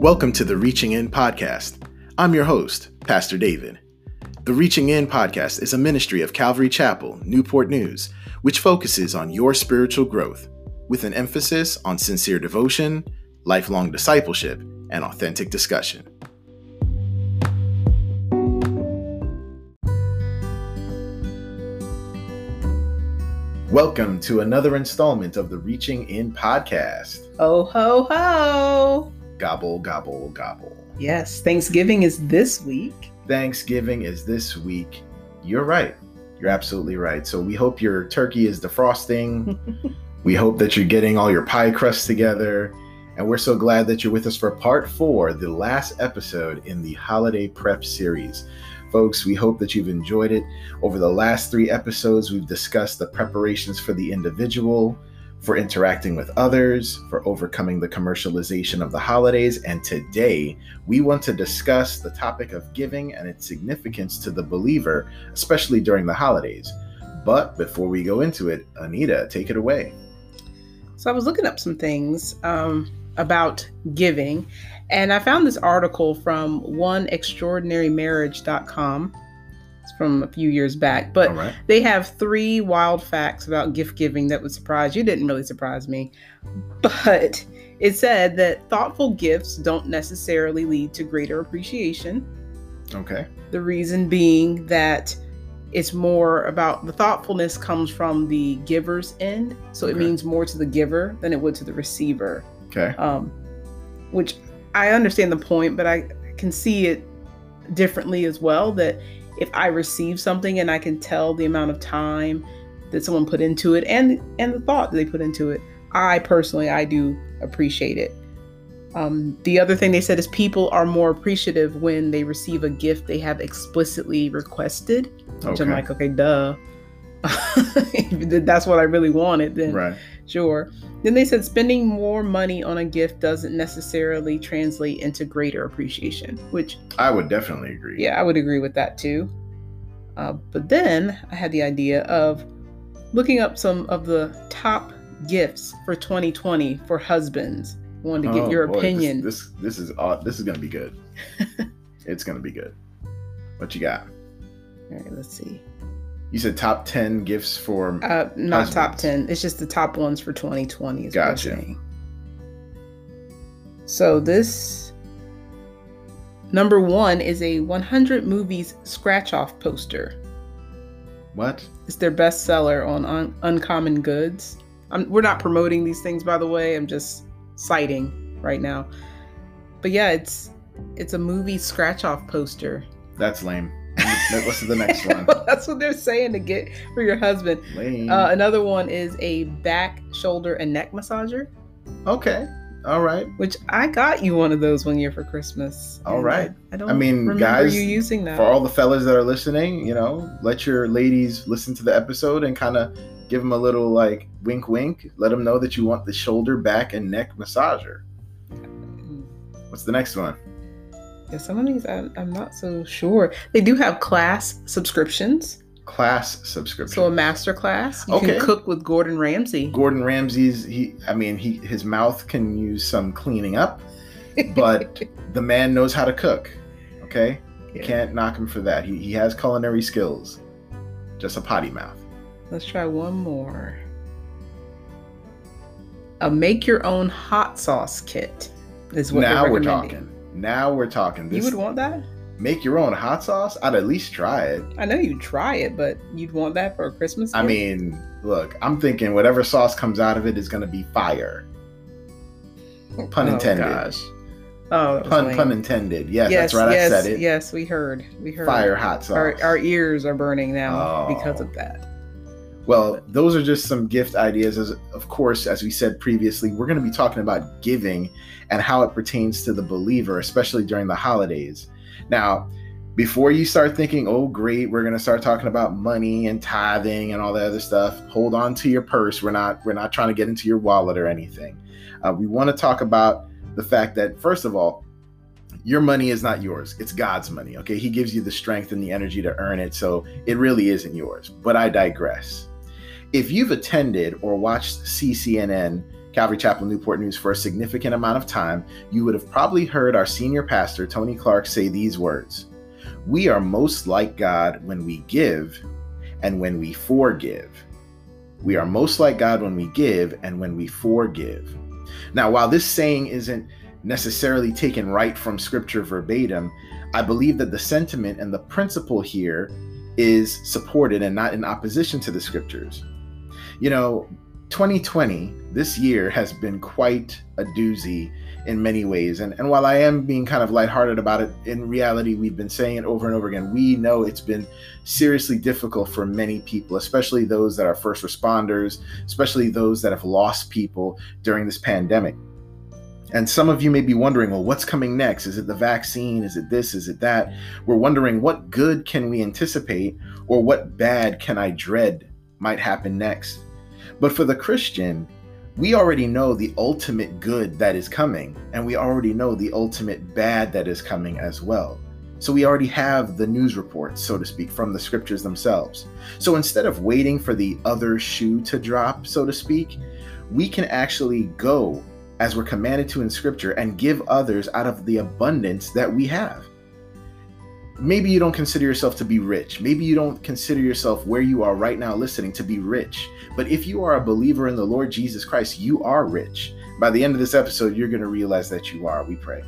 Welcome to the Reaching In Podcast. I'm your host, Pastor David. The Reaching In Podcast is a ministry of Calvary Chapel, Newport News, which focuses on your spiritual growth with an emphasis on sincere devotion, lifelong discipleship, and authentic discussion. Welcome to another installment of the Reaching In Podcast. Ho, ho, ho. Gobble, gobble, gobble. Yes, Thanksgiving is this week. Thanksgiving is this week. You're right. You're absolutely right. So we hope your turkey is defrosting. We hope that you're getting all your pie crusts together. And we're so glad that you're with us for part 4, the last episode in the holiday prep series. Folks, we hope that you've enjoyed it. Over the last 3 episodes, we've discussed the preparations for the individual, for interacting with others, for overcoming the commercialization of the holidays. And today, we want to discuss the topic of giving and its significance to the believer, especially during the holidays. But before we go into it, Anita, take it away. So I was looking up some things about giving, and I found this article from OneExtraordinaryMarriage.com. From a few years back, but They have 3 wild facts about gift giving that would surprise you. Didn't really surprise me, but it said that thoughtful gifts don't necessarily lead to greater appreciation. Okay. The reason being that it's more about the thoughtfulness comes from the giver's end. So it means more to the giver than it would to the receiver. Okay. Which I understand the point, but I can see it differently as well, that if I receive something and I can tell the amount of time that someone put into it and the thought that they put into it, I do appreciate it. The other thing they said is people are more appreciative when they receive a gift they have explicitly requested, which I'm like, okay, duh. If that's what I really wanted, then sure. Then they said spending more money on a gift doesn't necessarily translate into greater appreciation, which I would definitely agree. Yeah, I would agree with that too. But then I had the idea of looking up some of the top gifts for 2020 for husbands. I wanted to get your opinion. This is odd. This is going to be good. It's going to be good. What you got? All right, let's see. You said top 10 gifts for not husbands. Top 10. It's just the top ones for 2020. Is gotcha. What I'm saying. So this number 1 is a 100 movies scratch-off poster. What? It's their bestseller on Uncommon Goods. We're not promoting these things, by the way. I'm just citing right now. But yeah, it's a movie scratch-off poster. That's lame. What's the next one? Well, that's what they're saying to get for your husband. Another one is a back, shoulder, and neck massager. Okay. All right. Which I got you one of those one year for Christmas. All right. I mean, guys, you using that. For all the fellas that are listening, let your ladies listen to the episode and kind of give them a little like wink, wink. Let them know that you want the shoulder, back, and neck massager. What's the next one? Yeah, some of these I'm not so sure. They do have class subscriptions. So a MasterClass. You can cook with Gordon Ramsay. Gordon Ramsay's his mouth can use some cleaning up, but the man knows how to cook. Okay? You can't knock him for that. He has culinary skills. Just a potty mouth. Let's try one more. A make your own hot sauce kit is what they're recommending. Now we're talking. You would want that? Make your own hot sauce? I'd at least try it. I know you'd try it, but you'd want that for a Christmas gift? I mean, look, I'm thinking whatever sauce comes out of it is going to be fire. Pun intended. Oh, gosh. Pun intended. Yes, that's right. Yes, I said it. Yes, we heard. Fire hot sauce. Our ears are burning now because of that. Well, those are just some gift ideas. Of course, as we said previously, we're going to be talking about giving and how it pertains to the believer, especially during the holidays. Now, before you start thinking, oh, great, we're going to start talking about money and tithing and all that other stuff, hold on to your purse. We're not trying to get into your wallet or anything. We want to talk about the fact that, first of all, your money is not yours. It's God's money. Okay, He gives you the strength and the energy to earn it. So it really isn't yours. But I digress. If you've attended or watched CCNN, Calvary Chapel Newport News for a significant amount of time, you would have probably heard our senior pastor, Tony Clark, say these words: "We are most like God when we give and when we forgive." We are most like God when we give and when we forgive. Now, while this saying isn't necessarily taken right from scripture verbatim, I believe that the sentiment and the principle here is supported and not in opposition to the scriptures. You know, 2020, this year, has been quite a doozy in many ways. And while I am being kind of lighthearted about it, in reality, we've been saying it over and over again. We know it's been seriously difficult for many people, especially those that are first responders, especially those that have lost people during this pandemic. And some of you may be wondering, well, what's coming next? Is it the vaccine? Is it this? Is it that? We're wondering, what good can we anticipate, or what bad can I dread might happen next? But for the Christian, we already know the ultimate good that is coming, and we already know the ultimate bad that is coming as well. So we already have the news reports, so to speak, from the scriptures themselves. So instead of waiting for the other shoe to drop, so to speak, we can actually go as we're commanded to in scripture and give others out of the abundance that we have. Maybe you don't consider yourself to be rich. Maybe you don't consider yourself, where you are right now listening, to be rich. But if you are a believer in the Lord Jesus Christ, you are rich. By the end of this episode, you're going to realize that you are, we pray.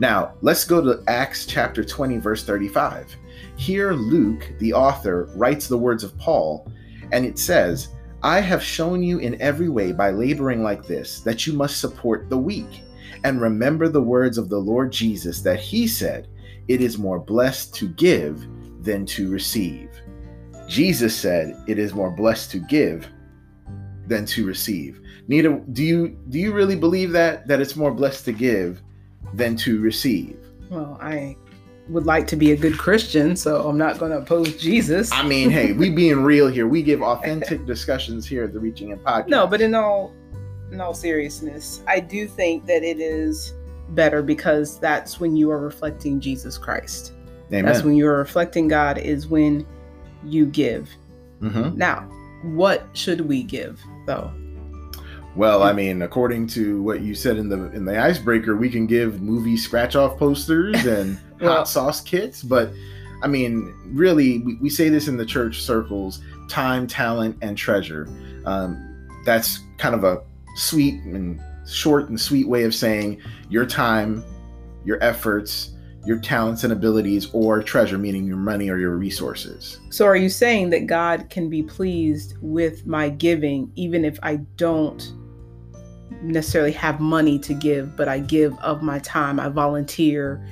Now, let's go to Acts chapter 20, verse 35. Here, Luke, the author, writes the words of Paul, and it says, "I have shown you in every way by laboring like this, that you must support the weak, and remember the words of the Lord Jesus, that he said, 'It is more blessed to give than to receive.'" Jesus said, "It is more blessed to give than to receive." Nita, do you really believe that it's more blessed to give than to receive? Well, I would like to be a good Christian, so I'm not going to oppose Jesus. I mean, hey, we being real here. We give authentic discussions here at the Reaching In Podcast. No, but in all seriousness, I do think that it is better, because that's when you are reflecting Jesus Christ. Amen. That's when you are reflecting God, is when you give. Mm-hmm. Now, what should we give, though? Well, I mean, according to what you said in the icebreaker, we can give movie scratch-off posters and well, hot sauce kits. But I mean, really, we say this in the church circles: time, talent, and treasure. That's kind of a short and sweet way of saying your time, your efforts, your talents and abilities, or treasure, meaning your money or your resources. So are you saying that God can be pleased with my giving, even if I don't necessarily have money to give, but I give of my time, I volunteer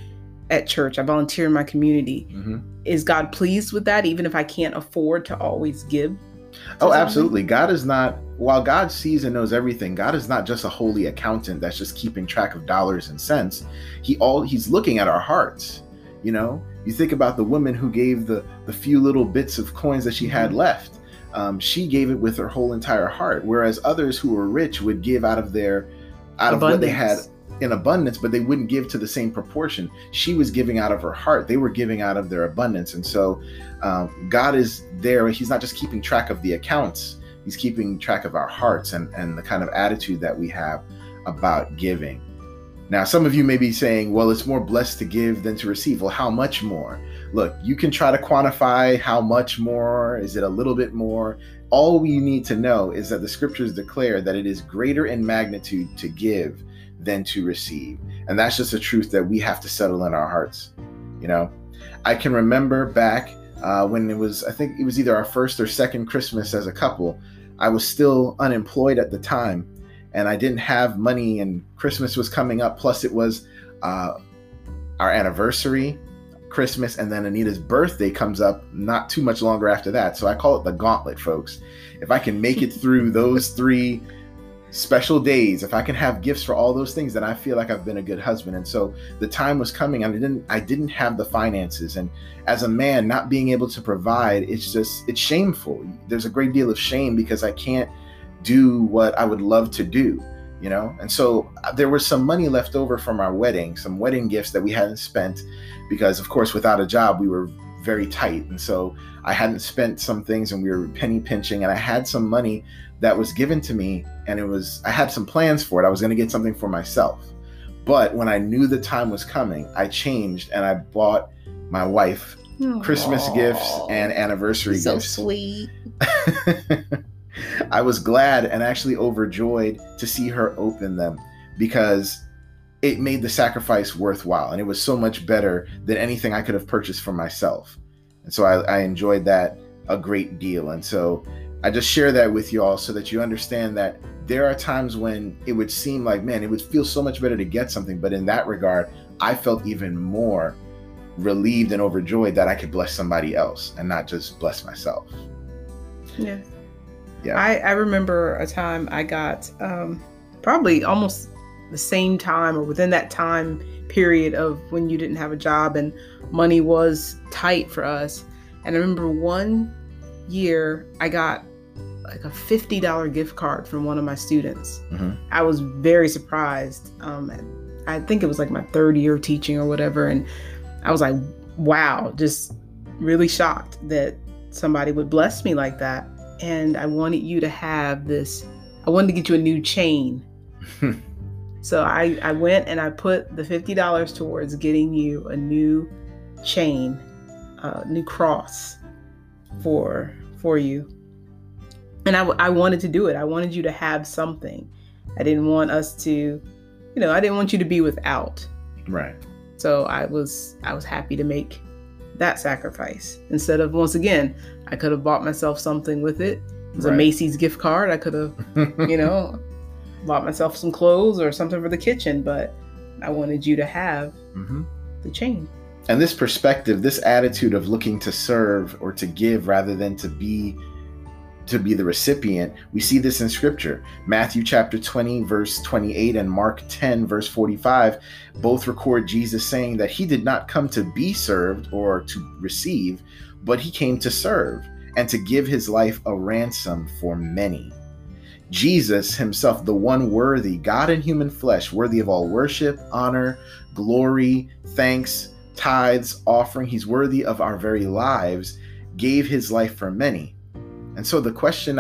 at church, I volunteer in my community? Mm-hmm. Is God pleased with that, even if I can't afford to always give? Oh, absolutely. God is not, while God sees and knows everything, God is not just a holy accountant that's just keeping track of dollars and cents. He's looking at our hearts. You know, you think about the woman who gave the few little bits of coins that she had left. She gave it with her whole entire heart, whereas others who were rich would give out of what they had in abundance, but they wouldn't give to the same proportion. She was giving out of her heart. They were giving out of their abundance. And so God is there. He's not just keeping track of the accounts. He's keeping track of our hearts and the kind of attitude that we have about giving. Now, some of you may be saying, well, it's more blessed to give than to receive. Well, how much more? Look, you can try to quantify how much more. Is it a little bit more? All we need to know is that the scriptures declare that it is greater in magnitude to give than to receive. And that's just a truth that we have to settle in our hearts. You know, I can remember back when I think it was either our first or second Christmas as a couple. I was still unemployed at the time, and I didn't have money, and Christmas was coming up. Plus it was our anniversary, Christmas, and then Anita's birthday comes up not too much longer after that. So I call it the gauntlet, folks. If I can make it through those three special days, if I can have gifts for all those things, then I feel like I've been a good husband. And so the time was coming, and I didn't have the finances. And as a man, not being able to provide, it's shameful. There's a great deal of shame because I can't do what I would love to do, you know? And so there was some money left over from our wedding, some wedding gifts that we hadn't spent, because of course, without a job, we were very tight. And so I hadn't spent some things and we were penny pinching, and I had some money that was given to me, and it was, I had some plans for it. I was going to get something for myself. But when I knew the time was coming, I changed and I bought my wife Christmas gifts and anniversary gifts. So sweet. I was glad and actually overjoyed to see her open them, because it made the sacrifice worthwhile, and it was so much better than anything I could have purchased for myself. And so I enjoyed that a great deal. And so I just share that with you all so that you understand that there are times when it would seem like, man, it would feel so much better to get something. But in that regard, I felt even more relieved and overjoyed that I could bless somebody else and not just bless myself. Yes. Yeah. I remember a time I got probably almost the same time or within that time period of when you didn't have a job and money was tight for us. And I remember one year I got like a $50 gift card from one of my students. Mm-hmm. I was very surprised. I think it was like my third year of teaching or whatever. And I was like, wow, just really shocked that somebody would bless me like that. And I wanted you to have this, I wanted to get you a new chain. So I went and I put the $50 towards getting you a new chain, a new cross for you. And I wanted to do it. I wanted you to have something. I didn't want us to, I didn't want you to be without. Right. So I was happy to make that sacrifice. Instead of, once again, I could have bought myself something with it. It was a Macy's gift card. I could have, bought myself some clothes or something for the kitchen, but I wanted you to have the chain. And this perspective, this attitude of looking to serve or to give rather than to be the recipient, we see this in scripture. Matthew chapter 20, verse 28, and Mark 10, verse 45, both record Jesus saying that he did not come to be served or to receive, but he came to serve and to give his life a ransom for many. Jesus himself, the one worthy, God in human flesh, worthy of all worship, honor, glory, thanks, tithes, offering, he's worthy of our very lives, gave his life for many. And so the question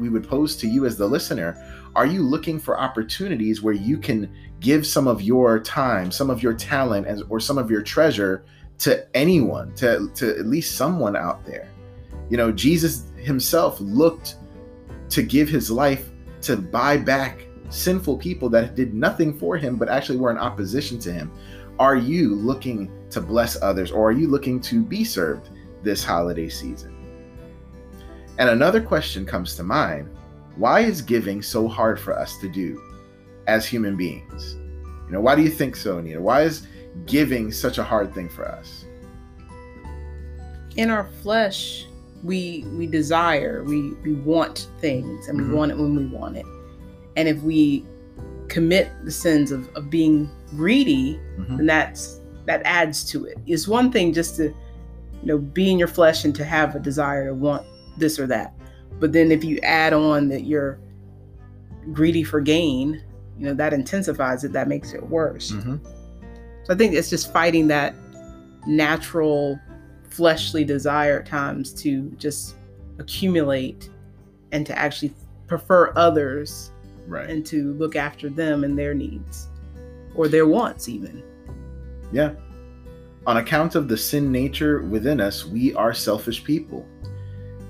we would pose to you as the listener, are you looking for opportunities where you can give some of your time, some of your talent, or some of your treasure to anyone, to at least someone out there? Jesus himself looked to give his life to buy back sinful people that did nothing for him, but actually were in opposition to him. Are you looking to bless others, or are you looking to be served this holiday season? And another question comes to mind. Why is giving so hard for us to do as human beings? Why do you think so, Anita? Why is giving such a hard thing for us? In our flesh, we desire, we want things, and we want it when we want it. And if we commit the sins of being greedy, then that adds to it. It's one thing just to be in your flesh and to have a desire to want this or that, but then if you add on that you're greedy for gain, that intensifies it, that makes it worse. So I think it's just fighting that natural fleshly desire at times to just accumulate and to actually prefer others, and to look after them and their needs or their wants even. Yeah. On account of the sin nature within us, we are selfish people.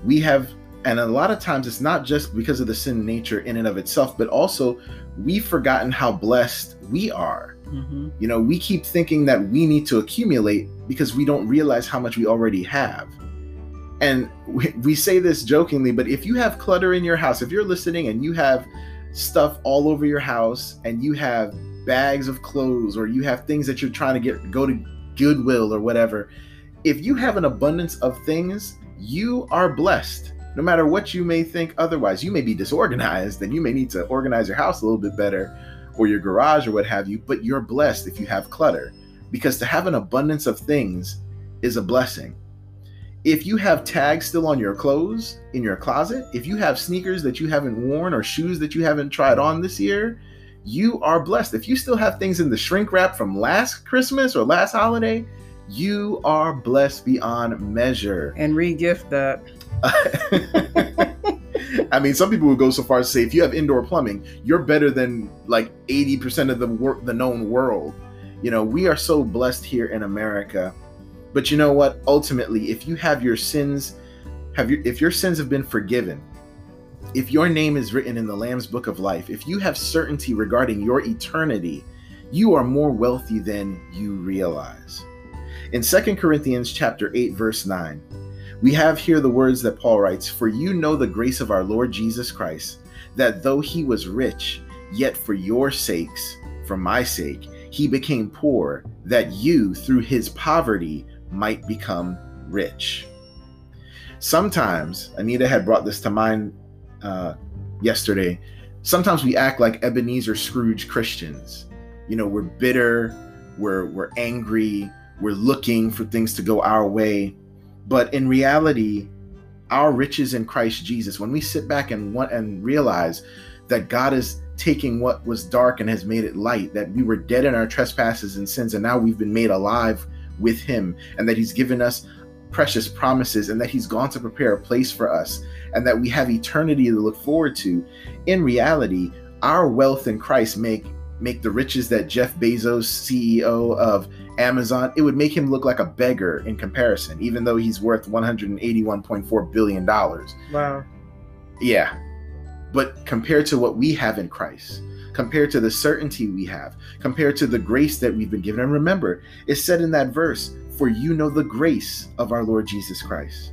We have, and a lot of times it's not just because of the sin nature in and of itself, but also we've forgotten how blessed we are. We keep thinking that we need to accumulate because we don't realize how much we already have. And we say this jokingly, but if you have clutter in your house, if you're listening and you have stuff all over your house and you have bags of clothes or you have things that you're trying to get, go to Goodwill or whatever, if you have an abundance of things, you are blessed, no matter what you may think otherwise. You may be disorganized and you may need to organize your house a little bit better or your garage or what have you, but you're blessed if you have clutter, because to have an abundance of things is a blessing. If you have tags still on your clothes in your closet, if you have sneakers that you haven't worn or shoes that you haven't tried on this year, you are blessed. If you still have things in the shrink wrap from last Christmas or last holiday, You are blessed beyond measure. And re-gift that. I mean, some people would go so far as to say, if you have indoor plumbing, you're better than like 80% of the known world. You know, we are so blessed here in America. But you know what? Ultimately, if you have your sins, if your sins have been forgiven, if your name is written in the Lamb's Book of Life, if you have certainty regarding your eternity, you are more wealthy than you realize. In 2 Corinthians chapter 8, verse 9, we have here the words that Paul writes, "For you know the grace of our Lord Jesus Christ, that though he was rich, yet for your sakes, for my sake, he became poor, that you, through his poverty, might become rich." Sometimes, Anita had brought this to mind yesterday, sometimes we act like Ebenezer Scrooge Christians. You know, we're bitter, we're angry, we're looking for things to go our way. But in reality, our riches in Christ Jesus, when we sit back and realize that God is taking what was dark and has made it light, that we were dead in our trespasses and sins, and now we've been made alive with him, and that he's given us precious promises, and that he's gone to prepare a place for us, and that we have eternity to look forward to. In reality, our wealth in Christ make the riches that Jeff Bezos, CEO of Amazon, it would make him look like a beggar in comparison, even though he's worth $181.4 billion. Wow. Yeah. But compared to what we have in Christ, compared to the certainty we have, compared to the grace that we've been given. And remember, it's said in that verse, "For you know the grace of our Lord Jesus Christ."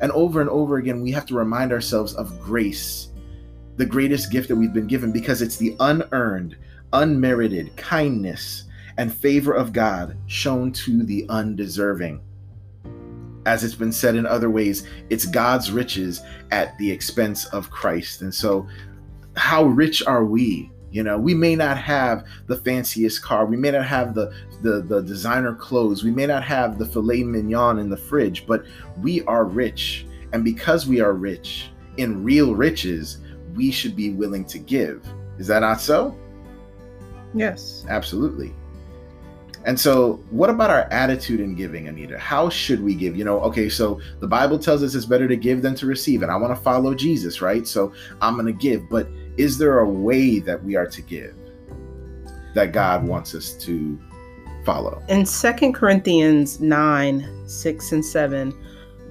And over again, we have to remind ourselves of grace, the greatest gift that we've been given, because it's the unearned, unmerited kindness and favor of God shown to the undeserving. As it's been said in other ways, it's God's riches at the expense of Christ. And so how rich are we? You know, we may not have the fanciest car. We may not have the designer clothes. We may not have the filet mignon in the fridge, but we are rich. And because we are rich in real riches, we should be willing to give. Is that not so? Yes. Absolutely. And so what about our attitude in giving, Anita? How should we give? You know, okay, so the Bible tells us it's better to give than to receive. And I want to follow Jesus, right? So I'm going to give. But is there a way that we are to give that God wants us to follow? In 2 Corinthians 9, 6 and 7,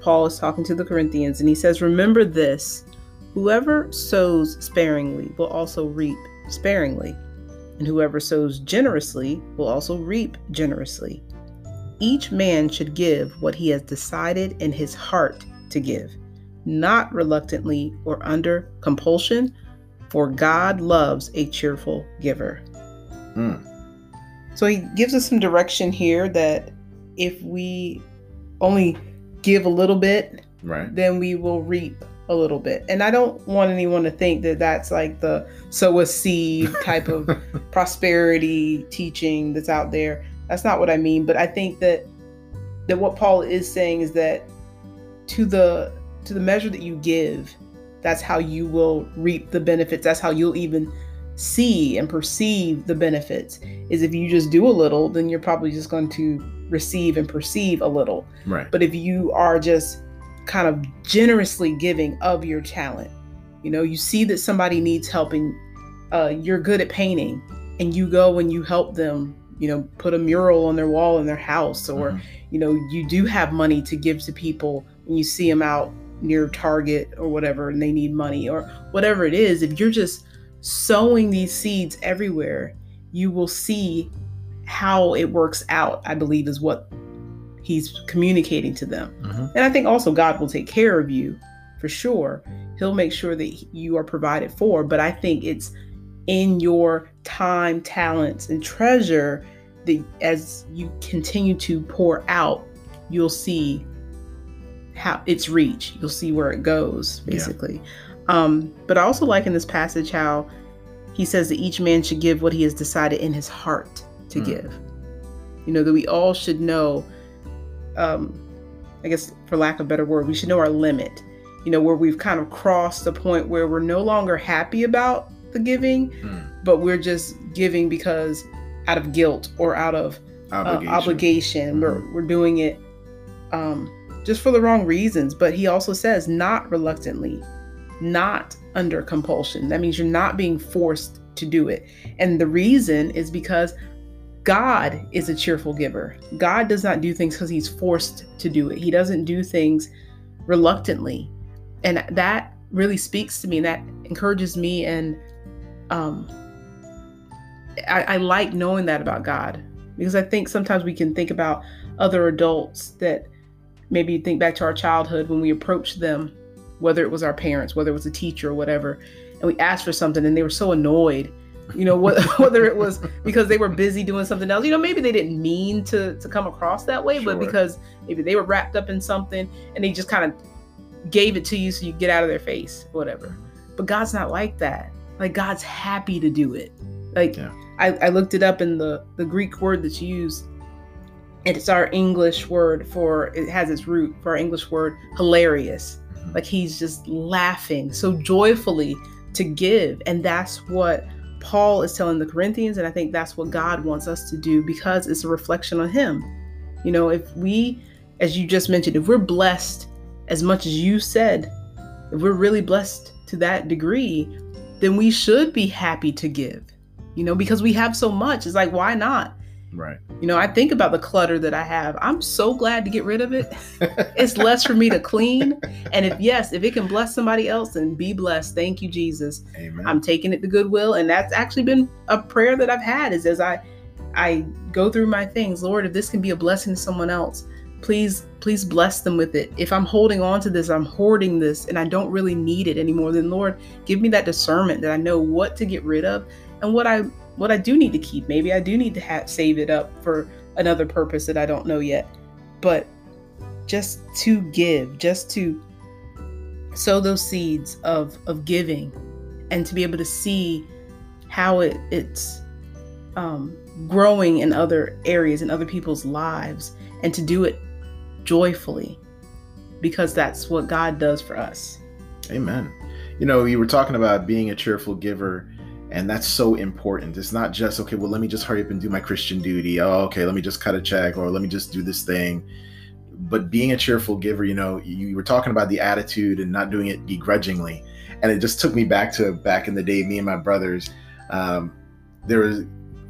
Paul is talking to the Corinthians and he says, "Remember this, whoever sows sparingly will also reap sparingly. And whoever sows generously will also reap generously. Each man should give what he has decided in his heart to give, not reluctantly or under compulsion, for God loves a cheerful giver." Mm. So he gives us some direction here that if we only give a little bit, right, then we will reap a little bit. And I don't want anyone to think that that's like the sow a seed type of prosperity teaching that's out there. That's not what I mean. But I think that what Paul is saying is that to the measure that you give, that's how you will reap the benefits. That's how you'll even see and perceive the benefits. Is if you just do a little, then you're probably just going to receive and perceive a little. Right. But if you are just kind of generously giving of your talent. You know, you see that somebody needs help and you're good at painting and you go and you help them, you know, put a mural on their wall in their house or, mm-hmm. you know, you do have money to give to people when you see them out near Target or whatever and they need money or whatever it is. If you're just sowing these seeds everywhere, you will see how it works out, I believe is what he's communicating to them. Mm-hmm. And I think also God will take care of you for sure. He'll make sure that you are provided for. But I think it's in your time, talents, and treasure that as you continue to pour out, you'll see how its reach. You'll see where it goes, basically. Yeah. But I also like in this passage how he says that each man should give what he has decided in his heart to give. You know, that we all should know, I guess for lack of a better word, we should know our limit, you know, where we've kind of crossed the point where we're no longer happy about the giving, but we're just giving because out of guilt or out of obligation. Mm-hmm. We're doing it just for the wrong reasons. But he also says not reluctantly, not under compulsion. That means you're not being forced to do it. And the reason is because God is a cheerful giver. God does not do things because he's forced to do it. He doesn't do things reluctantly. And that really speaks to me, and that encourages me. And I like knowing that about God, because I think sometimes we can think about other adults that maybe think back to our childhood when we approached them, whether it was our parents, whether it was a teacher or whatever, and we asked for something and they were so annoyed, you know, whether it was because they were busy doing something else, you know, maybe they didn't mean to come across that way, sure. But because maybe they were wrapped up in something and they just kind of gave it to you so you get out of their face, whatever. But God's not like that. Like, God's happy to do it. Like, yeah. I looked it up in the Greek word that's used, and it's our English word for, it has its root for our English word, hilarious. Mm-hmm. Like, he's just laughing so joyfully to give. And that's what Paul is telling the Corinthians. And I think that's what God wants us to do, because it's a reflection on him. You know, if we, as you just mentioned, if we're blessed as much as you said, if we're really blessed to that degree, then we should be happy to give, you know, because we have so much. It's like, why not? Right. You know, I think about the clutter that I have. I'm so glad to get rid of it. It's less for me to clean. And if it can bless somebody else, then be blessed. Thank you, Jesus. Amen. I'm taking it to Goodwill. And that's actually been a prayer that I've had, is as I go through my things, Lord, if this can be a blessing to someone else, please bless them with it. If I'm holding on to this, I'm hoarding this, and I don't really need it anymore, then Lord, give me that discernment that I know what to get rid of and what I do need to keep. Maybe I do need to save it up for another purpose that I don't know yet. But just to give, just to sow those seeds of giving, and to be able to see how it's growing in other areas, in other people's lives, and to do it joyfully, because that's what God does for us. Amen. You know, you were talking about being a cheerful giver, and that's so important. It's not just, okay, well, let me just hurry up and do my Christian duty. Oh, okay, let me just cut a check, or let me just do this thing. But being a cheerful giver, you know, you were talking about the attitude and not doing it begrudgingly. And it just took me back in the day, me and my brothers, it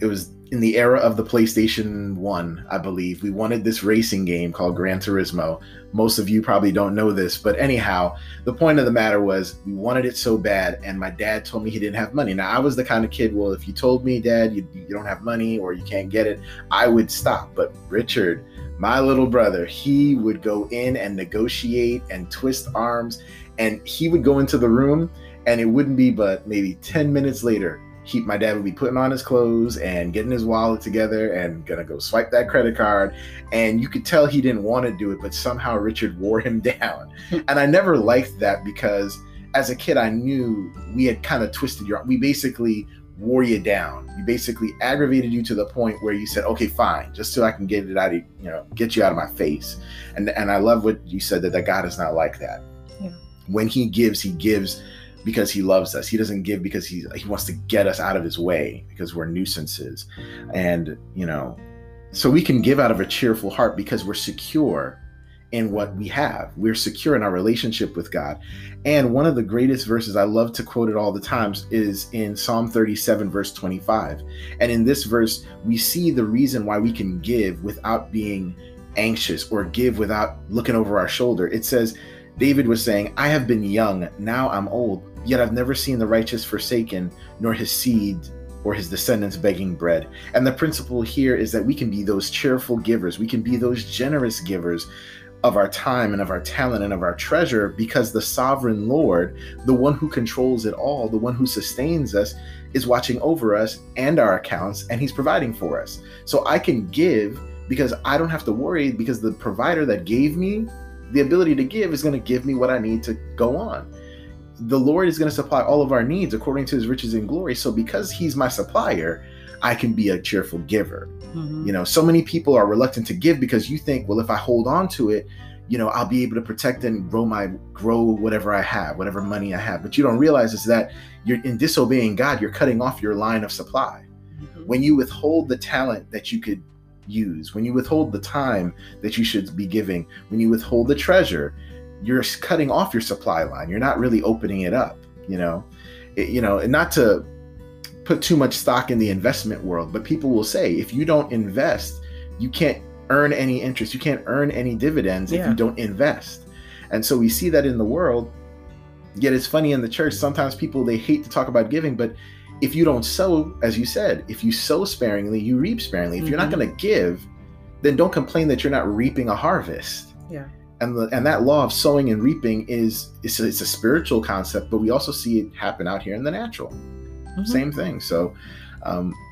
was in the era of the PlayStation 1, I believe. We wanted this racing game called Gran Turismo. Most of you probably don't know this, but anyhow, the point of the matter was we wanted it so bad, and my dad told me he didn't have money. Now, I was the kind of kid, well, if you told me, Dad, you don't have money or you can't get it, I would stop. But Richard, my little brother, he would go in and negotiate and twist arms, and he would go into the room, and it wouldn't be but maybe 10 minutes later, my dad would be putting on his clothes and getting his wallet together and gonna go swipe that credit card. And you could tell he didn't want to do it, but somehow Richard wore him down. And I never liked that, because as a kid, I knew we had kind of twisted we basically wore you down. We basically aggravated you to the point where you said, okay, fine, just so I can get it out of, you know, get you out of my face. And I love what you said, that God is not like that. Yeah. When he gives because he loves us. He doesn't give because he wants to get us out of his way, because we're nuisances. And, you know, so we can give out of a cheerful heart because we're secure in what we have. We're secure in our relationship with God. And one of the greatest verses, I love to quote it all the times, is in Psalm 37, verse 25. And in this verse, we see the reason why we can give without being anxious, or give without looking over our shoulder. It says, David was saying, I have been young, now I'm old, yet I've never seen the righteous forsaken, nor his seed or his descendants begging bread. And the principle here is that we can be those cheerful givers. We can be those generous givers of our time and of our talent and of our treasure, because the sovereign Lord, the one who controls it all, the one who sustains us, is watching over us and our accounts, and he's providing for us. So I can give because I don't have to worry, because the provider that gave me the ability to give is going to give me what I need to go on. The Lord is going to supply all of our needs according to his riches and glory. So because he's my supplier, I can be a cheerful giver. Mm-hmm. You know, so many people are reluctant to give because you think, well, if I hold on to it, you know, I'll be able to protect and grow whatever I have, whatever money I have. But you don't realize is that you're in disobeying God, you're cutting off your line of supply. Mm-hmm. When you withhold the talent that you could use, when you withhold the time that you should be giving, when you withhold the treasure, you're cutting off your supply line. You're not really opening it up, you know? And not to put too much stock in the investment world, but people will say, if you don't invest, you can't earn any interest. You can't earn any dividends if you don't invest. And so we see that in the world. Yet it's funny in the church, sometimes people, they hate to talk about giving, but if you don't sow, as you said, if you sow sparingly, you reap sparingly. If you're not going to give, then don't complain that you're not reaping a harvest. Yeah. And that law of sowing and reaping it's a spiritual concept, but we also see it happen out here in the natural. Same thing. So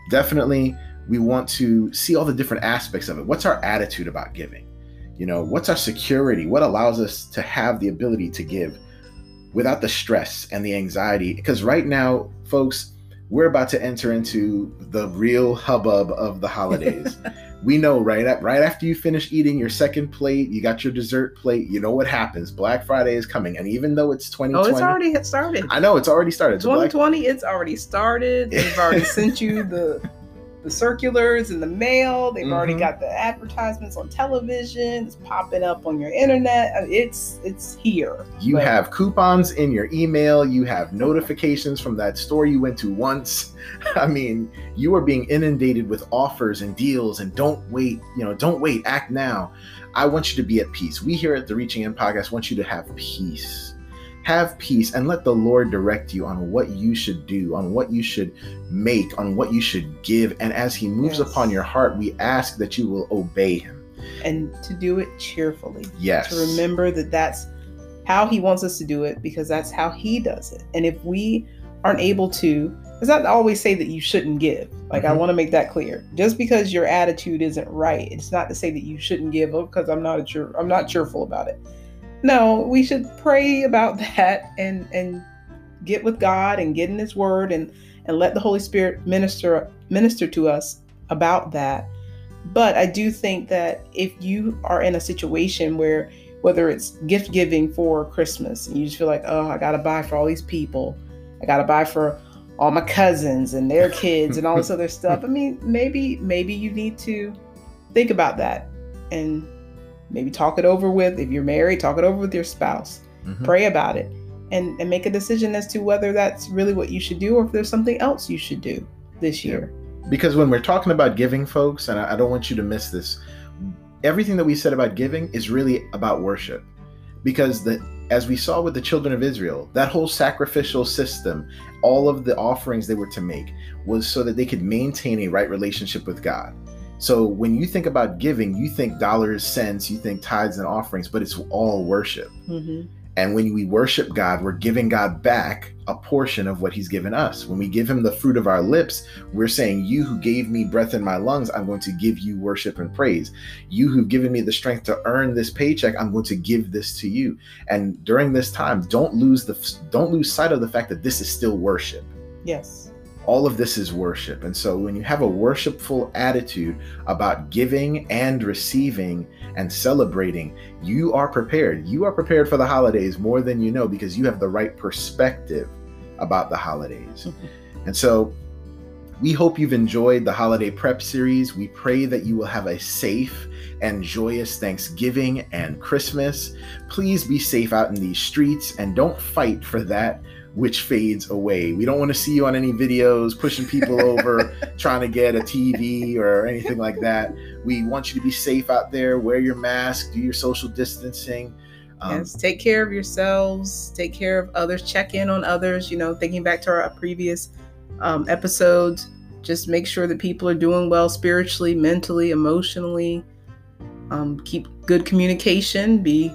definitely we want to see all the different aspects of it. What's our attitude about giving? What's our security? What allows us to have the ability to give without the stress and the anxiety? Because right now, folks, we're about to enter into the real hubbub of the holidays. We know right after you finish eating your second plate, you got your dessert plate, you know what happens. Black Friday is coming. And even though it's 2020. Oh, it's already started. I know, it's already started. 2020, it's already started. They've already sent you the circulars in the mail. They've already got the advertisements on television. It's popping up on your internet. I mean, it's here. You have coupons in your email. You have notifications from that store you went to once. I mean, you are being inundated with offers and deals, and don't wait, act now. I want you to be at peace. We here at the Reaching In Podcast want you to have peace. Have peace and let the Lord direct you on what you should do, on what you should make, on what you should give. And as he moves upon your heart, we ask that you will obey him. And to do it cheerfully. Yes. To remember that that's how he wants us to do it, because that's how he does it. And if we aren't able to, it's not always say that you shouldn't give. Like, I want to make that clear. Just because your attitude isn't right, it's not to say that you shouldn't give up because I'm not cheerful about it. No, we should pray about that and get with God and get in his word and let the Holy Spirit minister to us about that. But I do think that if you are in a situation where, whether it's gift giving for Christmas and you just feel like, oh, I got to buy for all these people, I got to buy for all my cousins and their kids and all this other stuff. I mean, maybe you need to think about that and maybe talk it over with, if you're married, talk it over with your spouse, pray about it and make a decision as to whether that's really what you should do or if there's something else you should do this year. Because when we're talking about giving, folks, and I don't want you to miss this, everything that we said about giving is really about worship. Because as we saw with the children of Israel, that whole sacrificial system, all of the offerings they were to make was so that they could maintain a right relationship with God. So when you think about giving, you think dollars, cents, you think tithes and offerings, but it's all worship. And when we worship God, we're giving God back a portion of what he's given us. When we give him the fruit of our lips, we're saying, you who gave me breath in my lungs, I'm going to give you worship and praise. You who've given me the strength to earn this paycheck, I'm going to give this to you. And during this time, don't lose sight of the fact that this is still worship. Yes. All of this is worship. And so when you have a worshipful attitude about giving and receiving and celebrating, you are prepared. You are prepared for the holidays more than you know, because you have the right perspective about the holidays. And so we hope you've enjoyed the holiday prep series. We pray that you will have a safe and joyous Thanksgiving and Christmas. Please be safe out in these streets and don't fight for that which fades away. We don't want to see you on any videos pushing people over, trying to get a TV or anything like that. We want you to be safe out there. Wear your mask, do your social distancing. Yes, take care of yourselves, take care of others, check in on others. Thinking back to our previous episodes, just make sure that people are doing well spiritually, mentally, emotionally. Keep good communication, be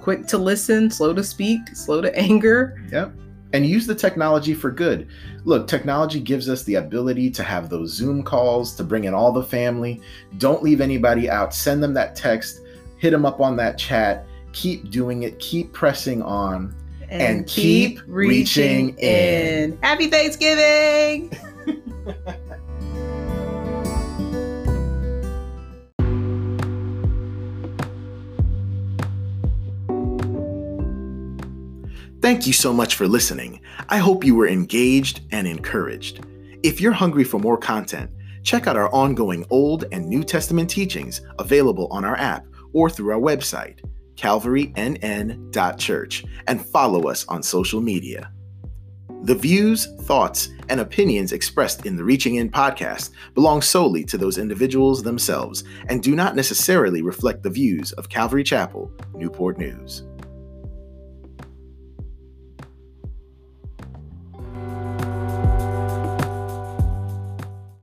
quick to listen, slow to speak, slow to anger. Yep. And use the technology for good. Look, technology gives us the ability to have those Zoom calls, to bring in all the family. Don't leave anybody out. Send them that text. Hit them up on that chat. Keep doing it. Keep pressing on. And keep reaching in. Happy Thanksgiving! Thank you so much for listening. I hope you were engaged and encouraged. If you're hungry for more content, Check out our ongoing Old and New Testament teachings available on our app or through our website, calvarynn.church, and follow us on social media. The views, thoughts, and opinions expressed in the Reaching In podcast belong solely to those individuals themselves and do not necessarily reflect the views of Calvary Chapel, Newport News.